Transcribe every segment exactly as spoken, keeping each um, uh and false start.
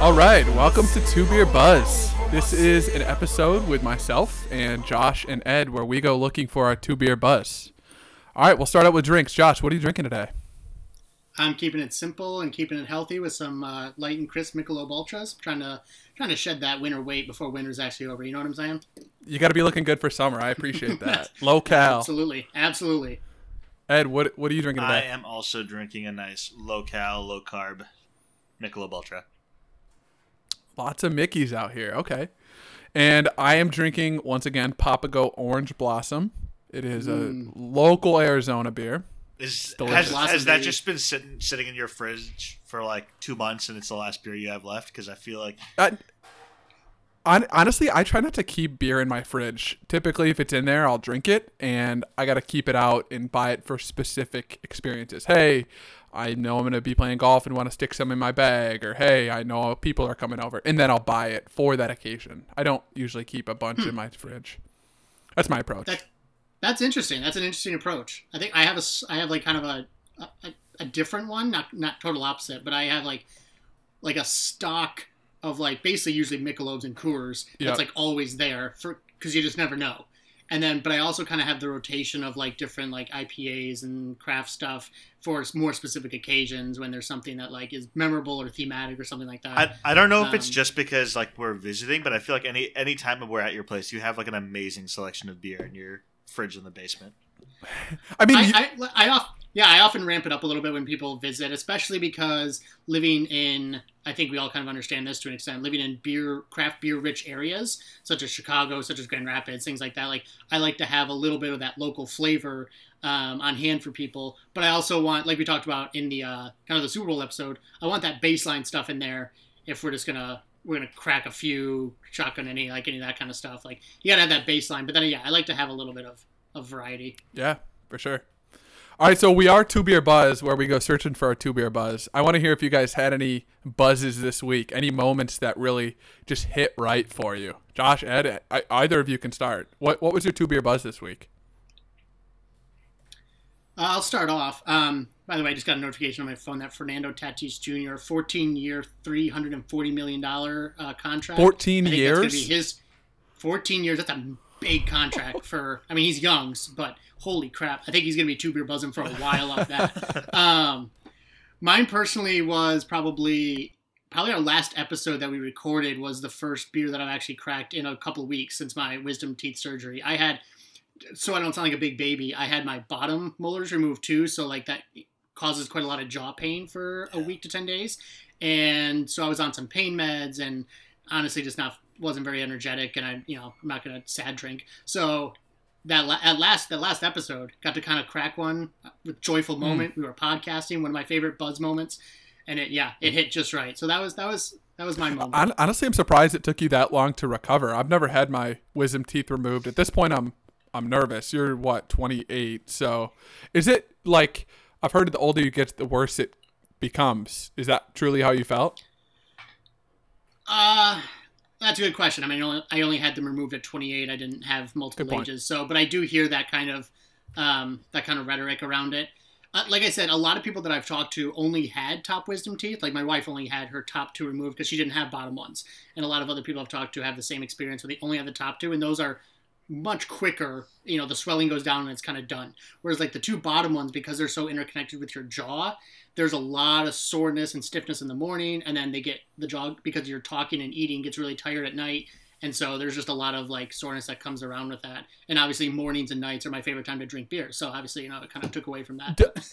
All right, welcome to Two Beer Buzz. This is an episode with myself and Josh and Ed where we go looking for our Two Beer Buzz. All right, we'll start out with drinks. Josh, what are you drinking today? I'm keeping it simple and keeping it healthy with some uh, light and crisp Michelob Ultras. I'm trying to trying to shed that winter weight before winter's actually over. You know what I'm saying? You got to be looking good for summer. I appreciate that. Low cal. Absolutely, absolutely. Ed, what what are you drinking today? I am also drinking a nice low cal, low carb Michelob Ultra. Lots of Mickeys out here. Okay. And I am drinking, once again, Papago Orange Blossom. It is a mm. local Arizona beer. Is, has has that just been sitting sitting in your fridge for like two months and it's the last beer you have left? Because I feel like... I, I, honestly, I try not to keep beer in my fridge. Typically, if it's in there, I'll drink it. And I got to keep it out and buy it for specific experiences. Hey... I know I'm going to be playing golf and want to stick some in my bag, or hey, I know people are coming over, and then I'll buy it for that occasion. I don't usually keep a bunch hmm. in my fridge. That's my approach. That, that's interesting. That's an interesting approach. I think I have a, I have like kind of a, a, a different one, not not total opposite, but I have like, like a stock of like basically usually Michelob's and Coors. Yep. That's like always there for, because you just never know. And then, but I also kind of have the rotation of like different like I P As and craft stuff for more specific occasions when there's something that like is memorable or thematic or something like that. I, I don't know um, if it's just because like we're visiting, but I feel like any any time we're at your place, you have like an amazing selection of beer in your fridge in the basement. I mean, I, you... I, I, I often, yeah, I often ramp it up a little bit when people visit, especially because living in, I think we all kind of understand this to an extent, living in beer, craft beer rich areas, such as Chicago, such as Grand Rapids, things like that. Like, I like to have a little bit of that local flavor um, on hand for people. But I also want, like we talked about in the uh, kind of the Super Bowl episode, I want that baseline stuff in there if we're just going to, we're going to crack a few, shotgun any, like any of that kind of stuff. Like, you got to have that baseline. But then, yeah, I like to have a little bit of, of variety. Yeah, for sure. All right, so we are Two Beer Buzz, where we go searching for our Two Beer Buzz. I want to hear if you guys had any buzzes this week, any moments that really just hit right for you. Josh, Ed, I, either of you can start. What what was your Two Beer Buzz this week? I'll start off. Um, by the way, I just got a notification on my phone that Fernando Tatis Junior, fourteen-year, three hundred forty million dollars uh, contract. fourteen I think years? That's going to be his fourteen years. That's a big contract for, I mean, he's young, but holy crap. I think he's going to be two beer buzzing for a while off that. Um, mine personally was probably, probably our last episode that we recorded was the first beer that I've actually cracked in a couple of weeks since my wisdom teeth surgery. I had, so I don't sound like a big baby, I had my bottom molars removed too. So like that causes quite a lot of jaw pain for a week to ten days. And so I was on some pain meds and honestly just not, wasn't very energetic, and I, you know, I'm not gonna sad drink. So that la- at last, that last episode, got to kind of crack one with joyful moment. Mm. We were podcasting, one of my favorite buzz moments, and it, yeah, it hit just right. So that was that was that was my moment. I, honestly, I'm surprised it took you that long to recover. I've never had my wisdom teeth removed. At this point, I'm I'm nervous. You're what, twenty-eight? So is it like, I've heard the older you get, the worse it becomes. Is that truly how you felt? Uh. That's a good question. I mean, I only, I only had them removed at twenty-eight. I didn't have multiple ages. So, but I do hear that kind of um, that kind of rhetoric around it. Uh, like I said, a lot of people that I've talked to only had top wisdom teeth. Like my wife only had her top two removed because she didn't have bottom ones. And a lot of other people I've talked to have the same experience where they only have the top two. And those are much quicker. You know, the swelling goes down and it's kind of done. Whereas like the two bottom ones, because they're so interconnected with your jaw, there's a lot of soreness and stiffness in the morning, and then they get the jaw, because you're talking and eating, gets really tired at night, and so there's just a lot of like soreness that comes around with that. And obviously mornings and nights are my favorite time to drink beer, so obviously, you know, it kind of took away from that.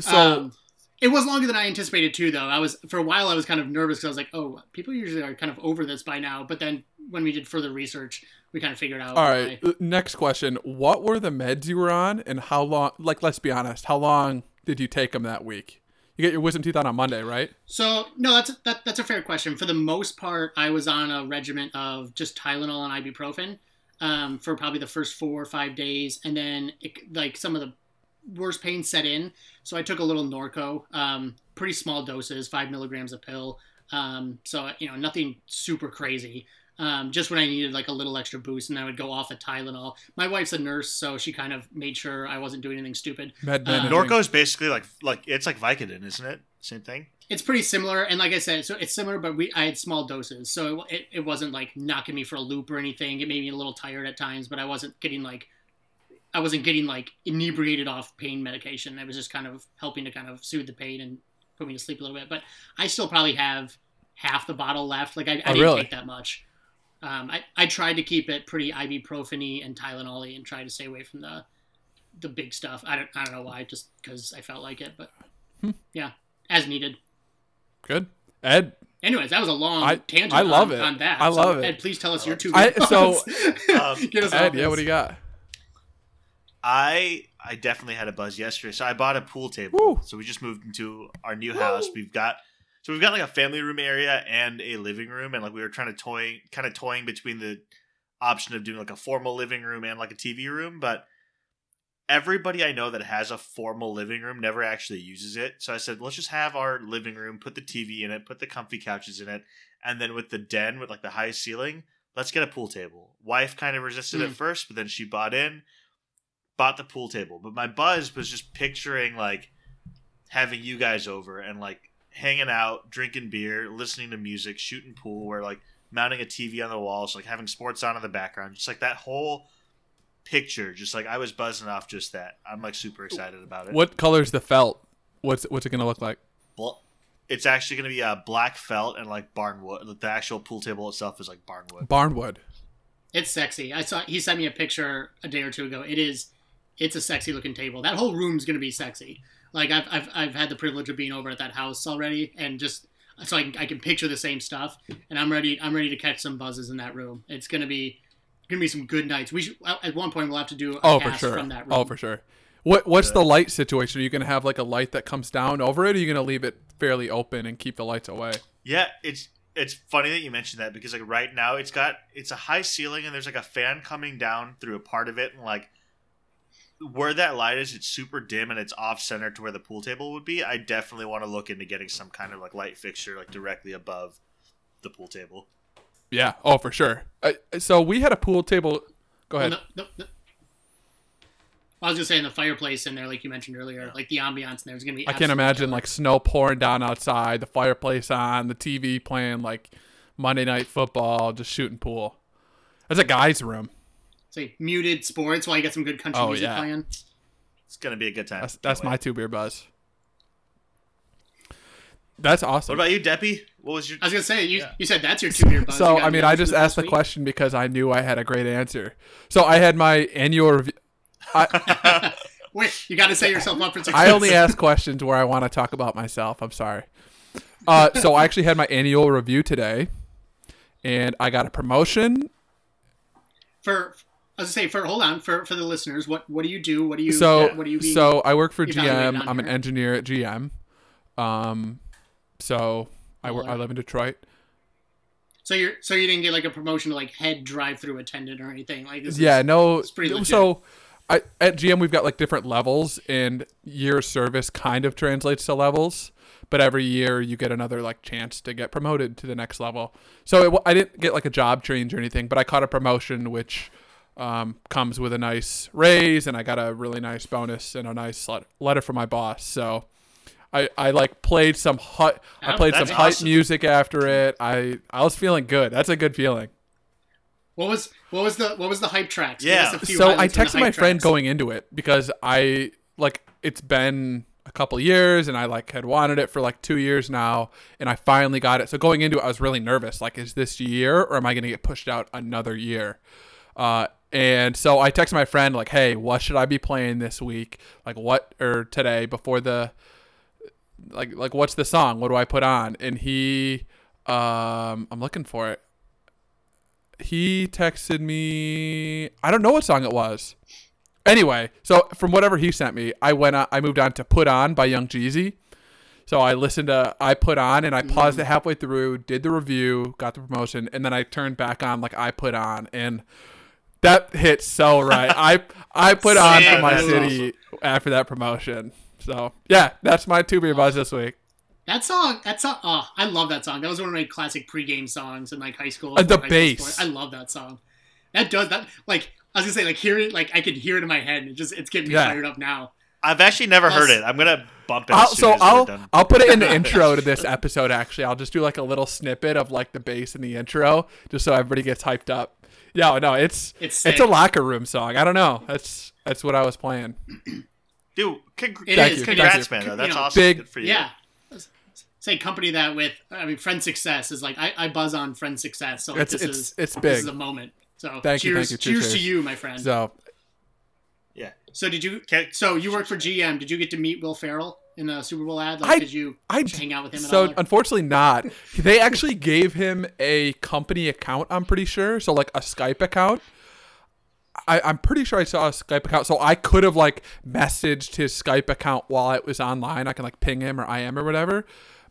So um, it was longer than I anticipated too, though. I was, for a while I was kind of nervous because I was like, oh, people usually are kind of over this by now, but then when we did further research, we kind of figured out. All right, I... next question: what were the meds you were on, and how long? Like, let's be honest, how long did you take them that week? You get your wisdom teeth out on Monday, right? So, no, that's that, that's a fair question. For the most part, I was on a regimen of just Tylenol and ibuprofen um, for probably the first four or five days. And then, it, like, some of the worst pain set in. So I took a little Norco, um, pretty small doses, five milligrams a pill. Um, so, you know, nothing super crazy. Um, just when I needed, like, a little extra boost, and I would go off a Tylenol. My wife's a nurse, so she kind of made sure I wasn't doing anything stupid. Med- um, Norco is basically like, like, it's like Vicodin, isn't it? Same thing? It's pretty similar, and like I said, so it's similar, but we I had small doses, so it, it it wasn't like knocking me for a loop or anything. It made me a little tired at times, but I wasn't getting like I wasn't getting like inebriated off pain medication. I was just kind of helping to kind of soothe the pain and put me to sleep a little bit. But I still probably have half the bottle left. Like I, I oh, didn't really? take that much. Um, I I tried to keep it pretty ibuprofen-y and Tylenol-y and tried to stay away from the the big stuff. I don't I don't know why, just because I felt like it, but hmm. yeah, as needed. Good. Ed? Anyways, that was a long I, tangent I love on, it. on that. I love so, it. Ed, please tell us your two I, So, um, Get us Ed, yeah, what do you got? I I definitely had a buzz yesterday. So I bought a pool table. Woo. So we just moved into our new house. Woo. We've got so we've got like a family room area and a living room, and like we were trying to toy kind of toying between the option of doing like a formal living room and like a T V room, but everybody I know that has a formal living room never actually uses it. So I said, let's just have our living room, put the T V in it, put the comfy couches in it. And then with the den with like the high ceiling, let's get a pool table. Wife kind of resisted mm. at first, but then she bought in, bought the pool table. But my buzz was just picturing like having you guys over and like hanging out, drinking beer, listening to music, shooting pool, or like mounting a T V on the walls, like having sports on in the background. Just like that whole picture, just like I was buzzing off just that. I'm like super excited about it. What color's the felt? What's what's it gonna look like? Well, it's actually gonna be a black felt and like barnwood. The actual pool table itself is like barnwood. Barnwood. It's sexy. I saw he sent me a picture a day or two ago. It is, it's a sexy looking table. That whole room's gonna be sexy. Like I've I've I've had the privilege of being over at that house already, and just so I can, I can picture the same stuff. And I'm ready. I'm ready to catch some buzzes in that room. It's gonna be. Gonna be some good nights. We should, at one point we'll have to do a oh for sure from that room. oh for sure what what's good. The light situation, are you gonna have like a light that comes down over it, or are you gonna leave it fairly open and keep the lights away? Yeah, it's it's funny that you mentioned that, because like right now it's got it's a high ceiling and there's like a fan coming down through a part of it, and like where that light is, it's super dim and it's off center to where the pool table would be. I definitely want to look into getting some kind of like light fixture like directly above the pool table. Yeah. Oh, for sure. Uh, so we had a pool table. Go ahead. Well, no, no, no. I was gonna say in the fireplace in there, like you mentioned earlier, yeah. like the ambiance in there is gonna be. I can't imagine different. Like snow pouring down outside, the fireplace on, the T V playing like Monday Night Football, just shooting pool. That's a guy's room. Say like muted sports while you got some good country oh, music yeah. playing. It's gonna be a good time. That's, that's my two beer buzz. That's awesome. What about you, Deppy? What was your? I was gonna say you. Yeah. You said that's your two beer buzz. So I mean, I just asked the question because I knew I had a great answer. So I had my annual review. I... Wait, you got to set yourself up for success. I only ask questions where I want to talk about myself. I'm sorry. Uh, so I actually had my annual review today, and I got a promotion. For I was gonna say for hold on for for the listeners, what what do you do? What do you? So what do you? Being, so I work for G M. I'm here. An engineer at G M. Um. So I work, I live in Detroit. So you're so you didn't get like a promotion to like head drive-through attendant or anything like this? Yeah, is, no. It's pretty legit. So I, at G M we've got like different levels, and year of service kind of translates to levels, but every year you get another like chance to get promoted to the next level. So it, I didn't get like a job change or anything, but I caught a promotion which um, comes with a nice raise, and I got a really nice bonus and a nice letter from my boss. So. I, I like played some hot I played some hype awesome. music after it. I, I was feeling good. That's a good feeling. What was what was the what was the hype tracks? Yeah. So I texted my friend tracks. going into it, because I like it's been a couple years and I like had wanted it for like two years now, and I finally got it. So going into it, I was really nervous. Like, is this year or am I going to get pushed out another year? Uh, and so I texted my friend like, hey, what should I be playing this week? Like what or today before the. Like, like, what's the song? What do I put on? And he, um, I'm looking for it. He texted me. I don't know what song it was. Anyway, so from whatever he sent me, I went on, I moved on to Put On by Young Jeezy. So I listened to I Put On, and I paused mm. it halfway through, did the review, got the promotion, and then I turned back on like I Put On, and that hit so right. I I put on for my city after that promotion. So, yeah, that's my two beer buzz this week. That song, that song, oh, I love that song. That was one of my classic pregame songs in, like, high school. Uh, the bass. I love that song. That does, that, like, I was going to say, like, hear it, like, I can hear it in my head. It just, it's getting me yeah. fired up now. I've actually never Plus, heard it. I'm going to bump it. I'll, so I'll done. I'll put it in the intro to this episode. Actually, I'll just do like a little snippet of like the bass in the intro, just so everybody gets hyped up. No, no, it's it's, it's a locker room song. I don't know. That's that's what I was playing. Dude, congr- it is, you. congrats, man. Con- that's you know, awesome. Big, Good for you. Yeah. Say company that with, I mean, friend success is like, I, I buzz on friend success. So it's, this it's, is it's big. This is a moment. So thank cheers, you, thank you, cheers, cheers to you, my friend. So, yeah. So did you? So you work for G M. Did you get to meet Will Ferrell in the Super Bowl ad? Like, I, did you I, hang out with him? At so all? Unfortunately, not. They actually gave him a company account. I'm pretty sure. So like a Skype account. I, I'm pretty sure I saw a Skype account, so I could have like messaged his Skype account while it was online. I can like ping him or I M or whatever.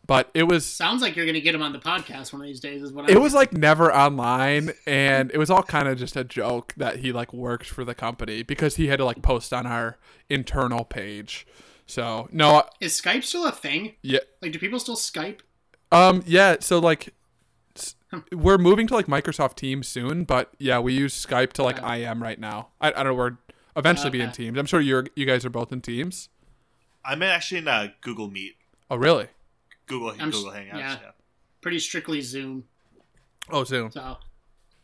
But it was... Sounds like you're going to get him on the podcast one of these days. Is what I It mean. was like never online, and it was all kind of just a joke that he like works for the company because he had to like post on our internal page. So, no. Is Skype still a thing? Yeah. Like, do people still Skype? Um. Yeah, so like huh. we're moving to like Microsoft Teams soon, but yeah, we use Skype to like okay. I M right now. I, I don't know. We're eventually okay. be in Teams. I'm sure you're you guys are both in Teams. I'm actually in uh, Google Meet. Oh, really? Google, Google Hangouts. Yeah, yeah, pretty strictly Zoom. Oh, Zoom. So,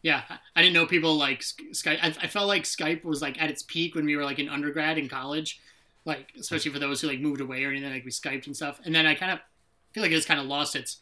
yeah, I didn't know people like Skype. I, I felt like Skype was like at its peak when we were like in undergrad in college, like especially for those who like moved away or anything. Like we Skyped and stuff, and then I kind of feel like it's kind of lost its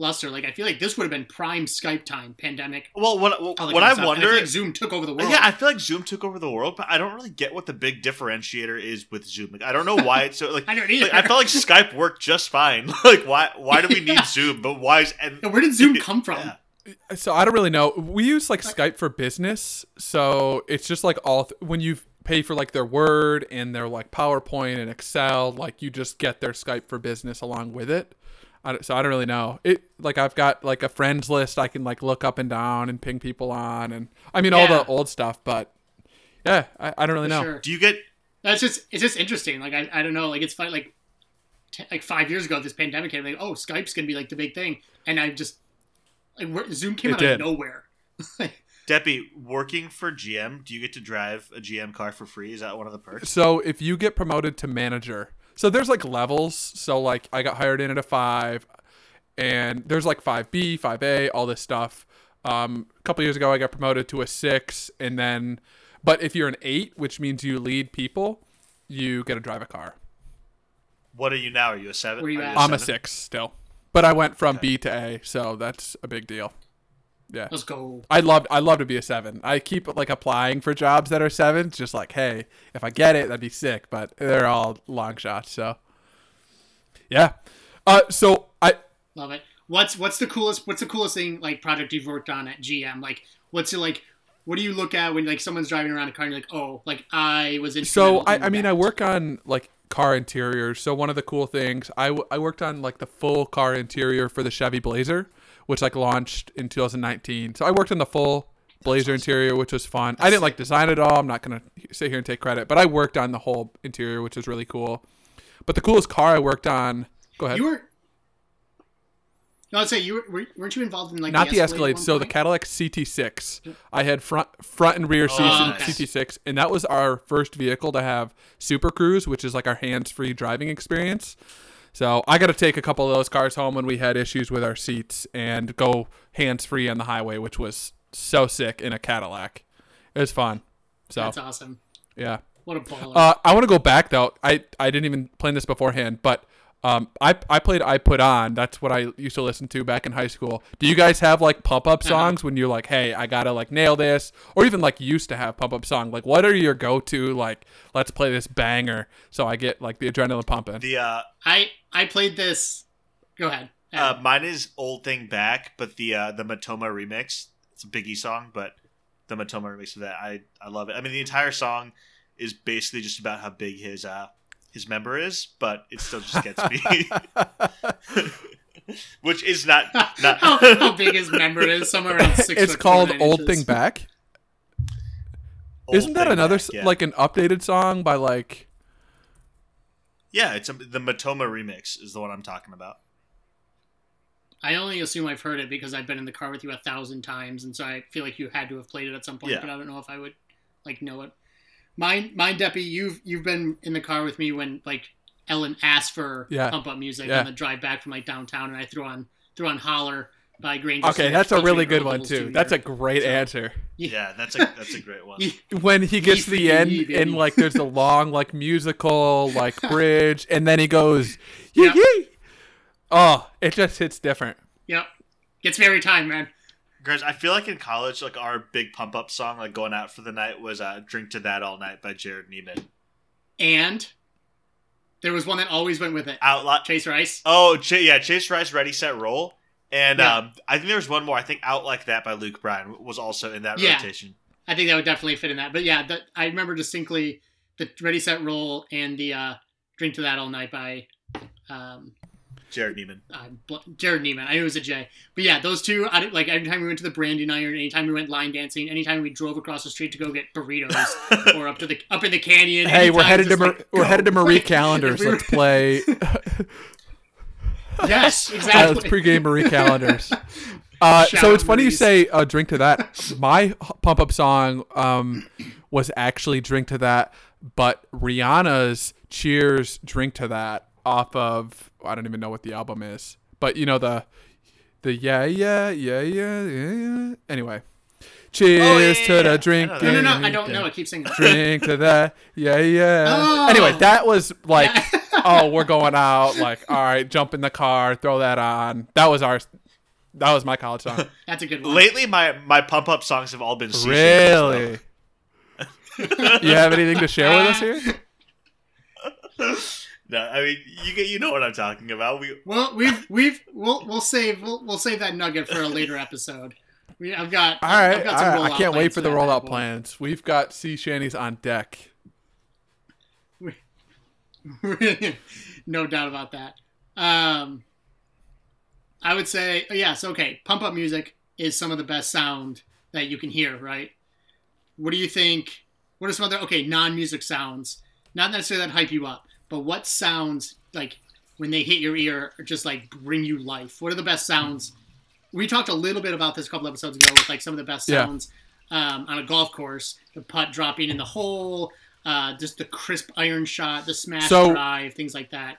luster. Like I feel like this would have been prime Skype time, pandemic. Well, what well, what I wonder, I like Zoom took over the world. Yeah, I feel like Zoom took over the world, but I don't really get what the big differentiator is with Zoom. Like I don't know why it's so like. I don't either. Like, I felt like Skype worked just fine. Like why why do we need yeah. Zoom? But why is and yeah, where did Zoom come from? Yeah. So I don't really know. We use like Skype for business, so it's just like all th- when you pay for like their Word and their like PowerPoint and Excel, like you just get their Skype for business along with it. I, so I don't really know it. Like I've got like a friends list I can like look up and down and ping people on, and I mean yeah. all the old stuff. But yeah, I, I don't really For know. Sure. Do you get? That's just it's just interesting. Like I I don't know. Like it's fun, like t- like five years ago, this pandemic came. Like oh, Skype's gonna be like the big thing, and I just like Zoom came it out did. of nowhere. Deppy, working for G M, do you get to drive a G M car for free? Is that one of the perks? So if you get promoted to manager. So there's like levels. So like I got hired in at a five, and there's like five B, five A, all this stuff. Um, a couple years ago, I got promoted to a six, and then, but if you're an eight, which means you lead people, you get to drive a car. What are you now? Are you a seven? Where are you at? I'm a six still, but I went from okay. B to A, so that's a big deal. Yeah, let's go. I love I love to be a seven. I keep like applying for jobs that are sevens, just like, hey, if I get it, that'd be sick. But they're all long shots, so yeah. Uh, so I love it. What's what's the coolest? What's the coolest thing like project you've worked on at G M? Like, what's it like? What do you look at when like someone's driving around a car and you're like, oh, like I was in. So I, I mean, that. I work on like car interiors. So one of the cool things I w- I worked on like the full car interior for the Chevy Blazer, which like launched in two thousand nineteen. So I worked on the full Blazer interior, which was fun. I didn't like design it all. I'm not going to sit here and take credit, but I worked on the whole interior, which was really cool. But the coolest car I worked on, go ahead. You were, no, I'd say you were, weren't you involved in like not the Escalade, Escalade so the Cadillac C T six. I had front front and rear oh, C T six, nice. And that was our first vehicle to have Super Cruise, which is like our hands-free driving experience. So I got to take a couple of those cars home when we had issues with our seats and go hands-free on the highway, which was so sick in a Cadillac. It was fun. So that's awesome. Yeah. What a baller. Uh, I want to go back, though. I, I didn't even plan this beforehand, but um, I I played I Put On. That's what I used to listen to back in high school. Do you guys have, like, pump-up songs uh-huh. when you're like, hey, I got to, like, nail this? Or even, like, used to have pump-up song. Like, what are your go-to, like, let's play this banger so I get, like, the adrenaline pumping? The uh, I... I played this. Go ahead. Uh, mine is Old Thing Back, but the uh, the Matoma remix. It's a Biggie song, but the Matoma remix of that, I, I love it. I mean, the entire song is basically just about how big his uh, his member is, but it still just gets me. Which is not... not how, how big his member is, somewhere around six. It's called Old Thing Back. Isn't that another, like an updated song by like... Yeah, it's a, the Matoma remix is the one I'm talking about. I only assume I've heard it because I've been in the car with you a thousand times, and so I feel like you had to have played it at some point, yeah. But I don't know if I would like know it. Mine, mine, Deppy, you've you've been in the car with me when like Ellen asked for yeah. pump up music yeah. on the drive back from like downtown, and I threw on threw on Holler by Granger. Okay, that's a really good one too. Junior That's a great so, answer. Yeah. yeah, that's a that's a great one. When he gets to the end and like there's a long like musical like bridge, and then he goes yee yep. yee. Oh, it just hits different. Yep, gets me every time, man. I feel like in college, like our big pump up song, like going out for the night, was uh, "Drink to That All Night" by Jerrod Niemann. And there was one that always went with it. Outlaw Chase Rice. Oh, Ch- yeah, Chase Rice, Ready Set Roll, and yeah. um, I think there was one more. I think "Out Like That" by Luke Bryan was also in that yeah, rotation. I think that would definitely fit in that. But yeah, that, I remember distinctly the "Ready Set Roll" and the uh, "Drink to That All Night" by. Um, Jerrod Niemann. Uh, Jerrod Niemann. I knew it was a J. But yeah, those two, I, like every time we went to the Branding Iron, anytime we went line dancing, anytime we drove across the street to go get burritos or up to the up in the canyon. Hey, we're headed to Mar- like, we're headed to Marie Callender's. Let's play. Yes, exactly. Uh, let's pregame Marie Callender's. Uh, so it's funny you say uh, drink to that. My pump up song um, was actually drink to that, but Rihanna's Cheers, drink to that. Off of, I don't even know what the album is, but you know the, the yeah yeah yeah yeah yeah. yeah. Anyway, cheers oh, yeah, to yeah, the yeah. drink. No, no, no, I don't know. I keep singing. Drink to that, yeah yeah. Oh. Anyway, that was like, oh, we're going out. Like, all right, jump in the car, throw that on. That was our, that was my college song. That's a good one. Lately, my my pump up songs have all been C- really. You have anything to share with us here? No, I mean you get you know what I'm talking about. We well we've we've we'll we'll save we'll we'll save that nugget for a later episode. We I've got all right. I've got some all right. I can't wait for the rollout plans. We've got sea shanties on deck. No doubt about that. Um, I would say yes. Okay, pump up music is some of the best sound that you can hear. Right? What do you think? What are some other okay non-music sounds? Not necessarily that hype you up. But what sounds, like, when they hit your ear, just, like, bring you life? What are the best sounds? We talked a little bit about this a couple episodes ago with, like, some of the best sounds yeah. um, on a golf course. The putt dropping in the hole, uh, just the crisp iron shot, the smash so, drive, things like that.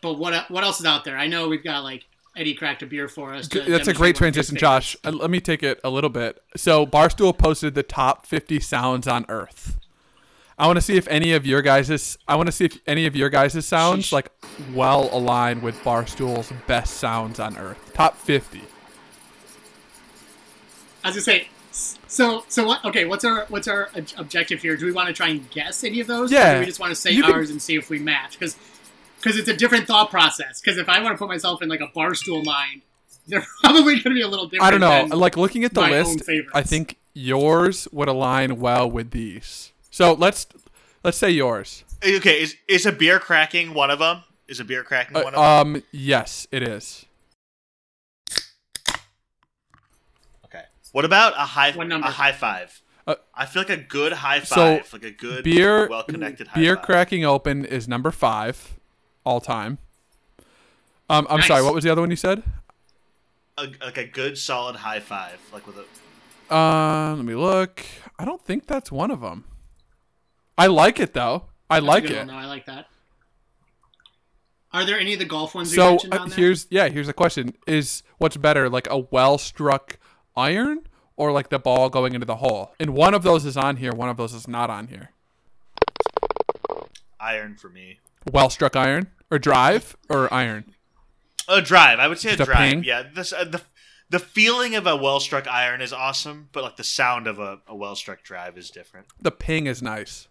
But what what else is out there? I know we've got, like, Eddie cracked a beer for us. That's a great transition, Josh. Let me take it a little bit. So Barstool posted the top fifty sounds on Earth. I want to see if any of your guys' I want to see if any of your guys' sounds like well aligned with Barstool's best sounds on Earth. Top fifty. I was gonna say, so so what? Okay, what's our what's our objective here? Do we want to try and guess any of those? Yeah. Or do we just want to say you ours can... and see if we match? Because because it's a different thought process. Because if I want to put myself in like a Barstool mind, they're probably going to be a little different. I don't know. Than like looking at the list, I think yours would align well with these. So let's let's say yours. Okay, is is a beer cracking one of them? Is a beer cracking uh, one of um, them? Um, yes, it is. Okay. What about a high what number? A high five? Uh, I feel like a good high five, so like a good beer, well connected high beer five. Beer cracking open is number five, all time. Um, I'm nice. sorry. What was the other one you said? A, like a good solid high five, like with a. Um, let me look. I don't think that's one of them. I like it though. I That's like a good it. One, though. I like that. Are there any of the golf ones? So you mentioned on uh, here's yeah. Here's a question: Is what's better, like a well struck iron, or like the ball going into the hole? And one of those is on here. One of those is not on here. Iron for me. Well struck iron, or drive, or iron. A drive. I would say Just a drive. A yeah. This uh, the the feeling of a well struck iron is awesome, but like the sound of a, a well struck drive is different. The ping is nice.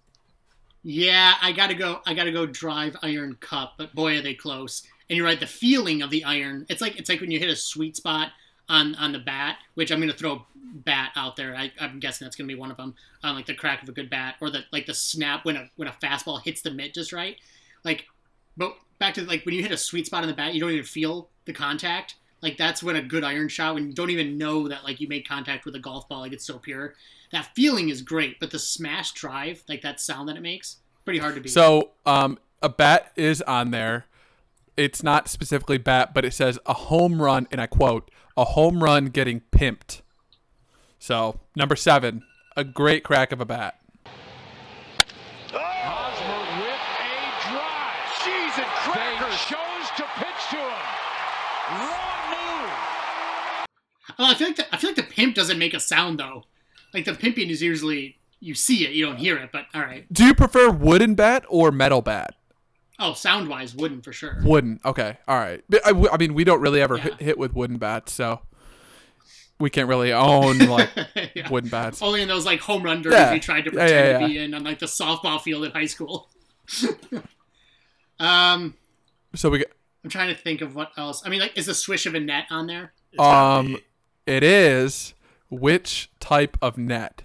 Yeah, I gotta go. I gotta go. Drive iron cup, but boy, are they close! And you're right. The feeling of the iron. It's like it's like when you hit a sweet spot on, on the bat. Which I'm gonna throw bat out there. I, I'm guessing that's gonna be one of them. Um, like the crack of a good bat, or the like the snap when a when a fastball hits the mitt just right. Like, but back to like when you hit a sweet spot on the bat, you don't even feel the contact. Like that's when a good iron shot, when you don't even know that like you made contact with a golf ball, like it's so pure. That feeling is great, but the smash drive, like that sound that it makes, pretty hard to beat. So um, a bat is on there. It's not specifically bat, but it says a home run, and I quote, a home run getting pimped. So number seven, a great crack of a bat. Oh! Hosmer with a drive. Wrong move. Well, I feel like the, I feel like the pimp doesn't make a sound though. Like the pimping is usually you see it, you don't hear it. But all right. Do you prefer wooden bat or metal bat? Oh, sound wise, wooden for sure. Wooden. Okay. All right. I, I mean, we don't really ever yeah. hit, hit with wooden bats, so we can't really own like yeah. wooden bats. Only in those like home run derbies yeah. we tried to pretend yeah, yeah, yeah. to be in on like the softball field at high school. um. So we. Got... I'm trying to think of what else. I mean, like, is the swish of a net on there? It's um, it is. Which type of net?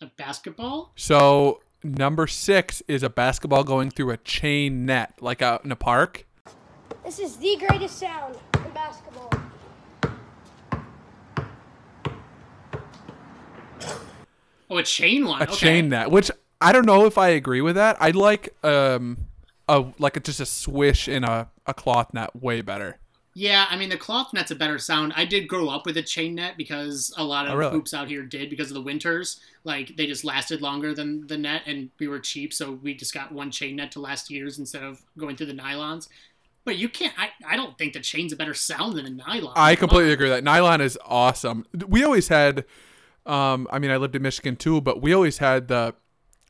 A basketball? So number six is a basketball going through a chain net, like out in a park. This is the greatest sound in basketball. Oh, a chain one. A okay. chain net, which I don't know if I agree with that. I like um, a like a, just a swish in a, a cloth net way better. Yeah, I mean, the cloth net's a better sound. I did grow up with a chain net because a lot of oh, really? hoops out here did because of the winters. Like, they just lasted longer than the net, and we were cheap, so we just got one chain net to last years instead of going through the nylons. But you can't... I, I don't think the chain's a better sound than a nylon. I completely agree with that. Nylon is awesome. We always had... Um, I mean, I lived in Michigan, too, but we always had the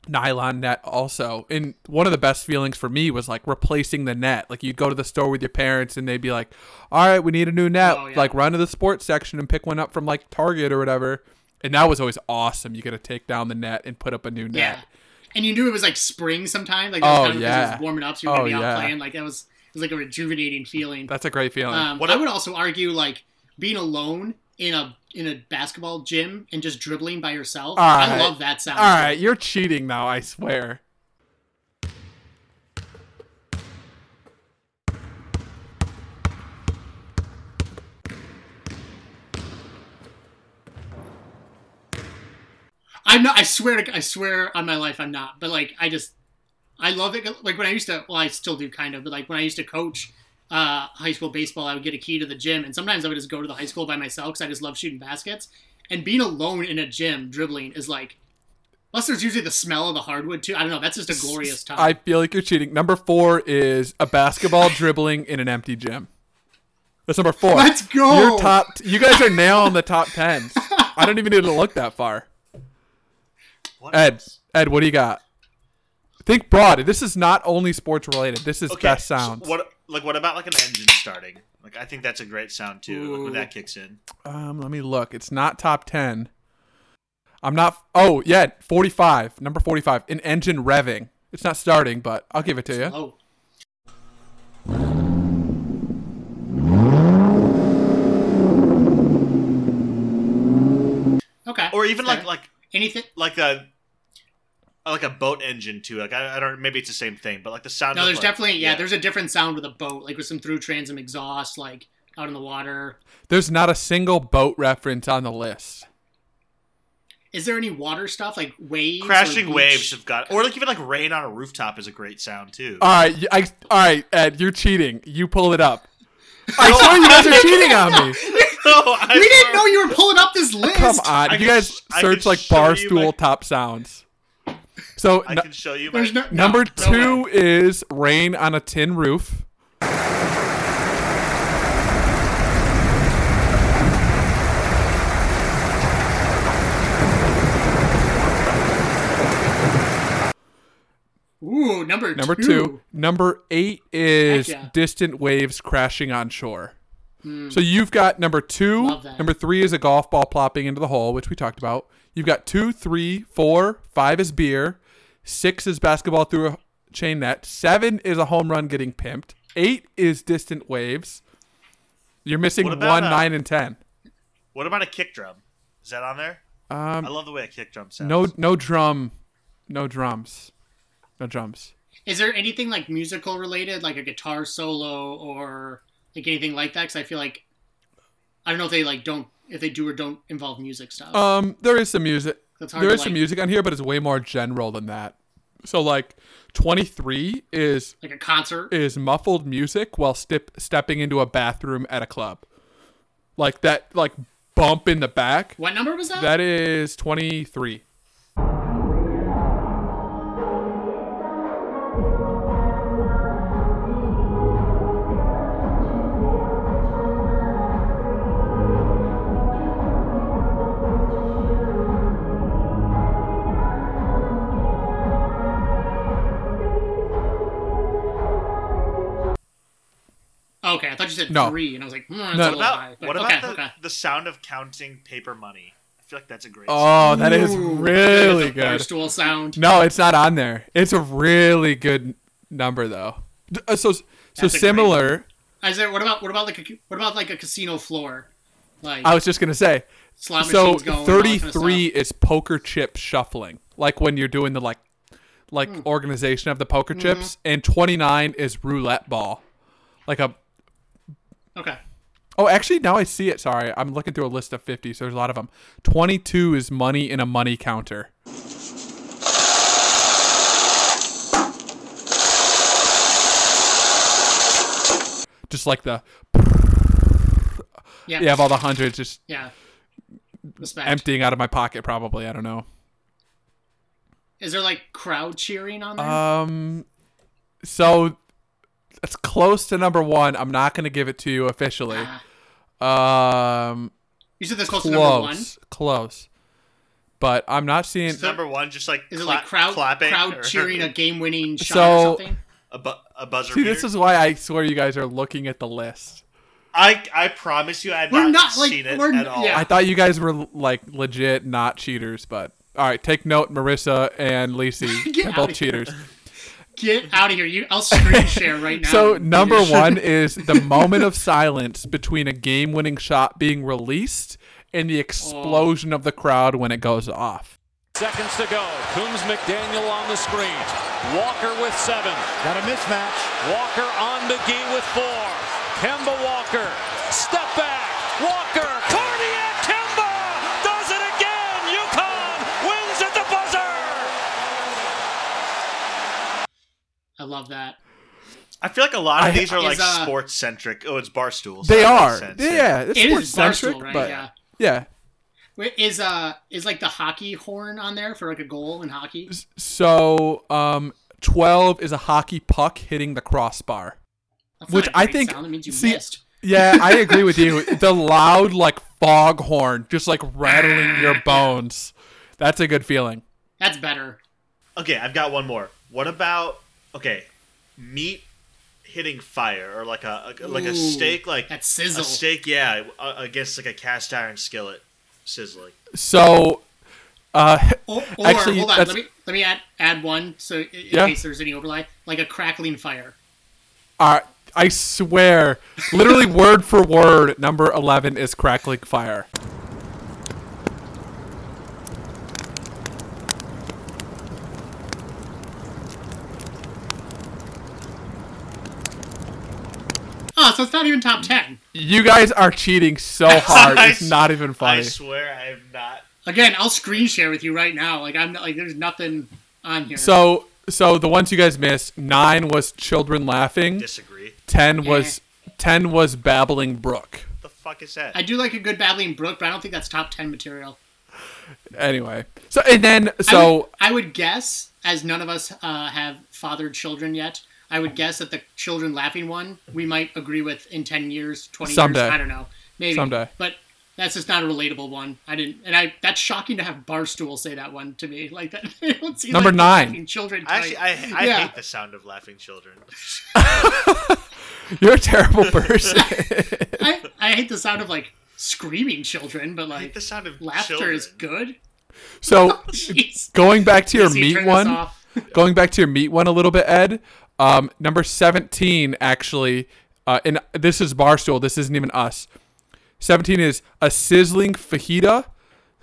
nylon net also. And one of the best feelings for me was like replacing the net. Like you'd go to the store with your parents and they'd be like, all right, we need a new net. Oh, yeah. Like run to the sports section and pick one up from like Target or whatever. And that was always awesome. You got to take down the net and put up a new net. Yeah. And you knew it was like spring sometime. Like that was oh, kind of yeah. because it was warming up. So you were going to oh, be out yeah. playing. Like that was, it was like a rejuvenating feeling. That's a great feeling. Um, what I would also argue like being alone in a in a basketball gym and just dribbling by yourself. All I right. love that sound. All right, you're cheating now, I swear. I'm not I swear to, I swear on my life I'm not. But like I just I love it like when I used to well I still do kind of, but like when I used to coach Uh, high school baseball, I would get a key to the gym, and sometimes I would just go to the high school by myself because I just love shooting baskets. And being alone in a gym dribbling is like, plus there's usually the smell of the hardwood too. I don't know, that's just a glorious time. I feel like you're cheating. Number four is a basketball dribbling in an empty gym. That's number four. Let's go. You're top. T- you guys are now on the top ten. I don't even need to look that far. What Ed, else? Ed, what do you got? Think broad. This is not only sports related. This is okay, best sounds. So what? Like, what about, like, an engine starting? Like, I think that's a great sound, too, like when that kicks in. Um, let me look. It's not top ten. I'm not... Oh, yeah, forty-five. Number forty-five. An engine revving. It's not starting, but I'll give it to you. Slow. Okay. Or even, like, like... Anything? Like a... Like a boat engine too. Like I, I don't. Maybe it's the same thing, but like the sound. No, there's like, definitely yeah, yeah. There's a different sound with a boat, like with some through transom exhaust, like out in the water. There's not a single boat reference on the list. Is there any water stuff like waves? Crashing waves have got, or like even like rain on a rooftop is a great sound too. All right, I, all right, Ed, you're cheating. You pull it up. I swear you guys are cheating on me. No, I we didn't know you were pulling up this list. Come on, I you can, guys search like Barstool my... top sounds. So I can show you. My, no, number no, two no is rain on a tin roof. Ooh, number, number two. two. Number eight is yeah. distant waves crashing on shore. Mm. So you've got number two. Number three is a golf ball plopping into the hole, which we talked about. You've got two, three, four, five is beer. Six is basketball through a chain net. Seven is a home run getting pimped. Eight is distant waves. You're missing one, a, nine, and ten. What about a kick drum? Is that on there? Um, I love the way a kick drum sounds. No, no drum, no drums, no drums. Is there anything like musical related, like a guitar solo or like anything like that? Because I feel like I don't know if they like don't if they do or don't involve music stuff. Um, there is some music. There is like, some music on here, but it's way more general than that. So, like, twenty-three is... Like a concert? Is muffled music while step, stepping into a bathroom at a club. Like that, like, bump in the back. What number was that? That is twenty-three. you said no. three, and I was like, hmm, that's no. a little high. But, what about okay, the, okay. the sound of counting paper money? I feel like that's a great oh, sound. Oh, that is really that's a good. Barstool sound. No, it's not on there. It's a really good number, though. Uh, so, so that's similar. I said, what about what about like a what about like a casino floor? Like I was just gonna say. Slot machines going, thirty-three kind of is poker chip shuffling, like when you're doing the like, like mm. organization of the poker mm-hmm. chips, and twenty-nine is roulette ball, like a. Okay. Oh, actually, now I see it. Sorry, I'm looking through a list of fifty, so there's a lot of them. twenty-two is money in a money counter. Just like the. Yeah. You have all the hundreds just. Yeah. Respect. Emptying out of my pocket, probably. I don't know. Is there like crowd cheering on there? Um, so it's close to number one. I'm not going to give it to you officially. Ah. Um, you said that's close, close to number one. Close, but I'm not seeing so number one. Just like is cla- it like crowd clapping, crowd or... cheering a game-winning shot so, or something? A, bu- a buzzer. See, beater. This is why I swear you guys are looking at the list. I I promise you I had not, not seen like, it at all. Yeah. I thought you guys were like legit not cheaters, but all right, take note, Marissa and Lacey, both cheaters. Get out of here. You I'll screen share right now. So number one is the moment of silence between a game winning shot being released and the explosion oh. of the crowd when it goes off. Seconds to go. Coombs McDaniel on the screen. Walker with seven. Got a mismatch. Walker on McGee with four. Kemba Walker, step back, Walker, cardiac Kemba, does it again, UConn wins at the buzzer! I love that. I feel like a lot of these I, are like uh, sports-centric. Oh, it's Barstool. So they are. Sense, yeah, yeah, it's it sports-centric, Barstool, right? But yeah. yeah. Wait, is, uh, is like the hockey horn on there for like a goal in hockey? So um, twelve is a hockey puck hitting the crossbar. That's Which I think, see, missed. yeah, I agree with you. The loud, like, foghorn, just like rattling your bones. That's a good feeling. That's better. Okay, I've got one more. What about, okay, meat hitting fire or like a, a like Ooh, a steak, like that sizzle. A steak, yeah, against like a cast iron skillet sizzling. So, uh, or, or actually, hold on, let me let me add add one. So in yeah. case there's any overlay, like a crackling fire. All right. I swear, literally word for word, number eleven is crackling fire. Oh, so it's not even top ten. You guys are cheating so hard. It's not even funny. I swear I am not. Again, I'll screen share with you right now. Like I'm like there's nothing on here. So So the ones you guys missed, nine was children laughing. Disagree. Ten yeah. was ten was babbling brook. What the fuck is that? I do like a good babbling brook, but I don't think that's top ten material. Anyway, so and then so I would, I would guess, as none of us uh, have fathered children yet, I would guess that the children laughing one we might agree with in ten years, twenty someday. years, I don't know, maybe someday, but. That's just not a relatable one. I didn't, and I. That's shocking to have Barstool say that one to me like that. They don't see number like nine. Children. Actually, I, I yeah. hate the sound of laughing children. You're a terrible person. I, I hate the sound of like screaming children, but like I hate the sound of laughter children. Is good. So oh, going back to your Does meat one, going back to your meat one a little bit, Ed. Um, number seventeen actually, uh, and this is Barstool. This isn't even us. seventeen is a sizzling fajita,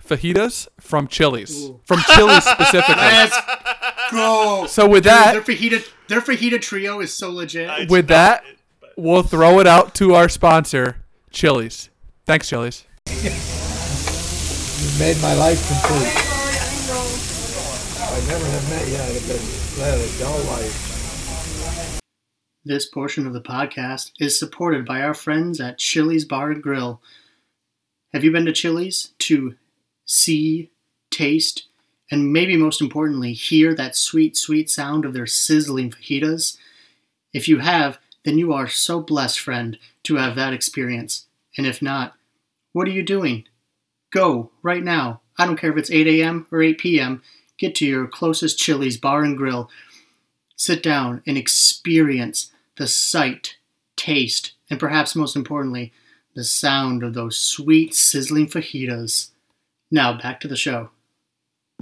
fajitas from Chili's. Ooh. From Chili's specifically. Let's go. So with Dude, that. Their fajita, their fajita trio is so legit. Uh, with that, it, but... we'll throw it out to our sponsor, Chili's. Thanks, Chili's. You made my life complete. I never have met you. I've been led a dull life. This portion of the podcast is supported by our friends at Chili's Bar and Grill. Have you been to Chili's to see, taste, and maybe most importantly, hear that sweet, sweet sound of their sizzling fajitas? If you have, then you are so blessed, friend, to have that experience. And if not, what are you doing? Go right now. I don't care if it's eight a.m. or eight p.m. Get to your closest Chili's Bar and Grill. Sit down and experience the sight, taste, and perhaps most importantly, the sound of those sweet, sizzling fajitas. Now, back to the show.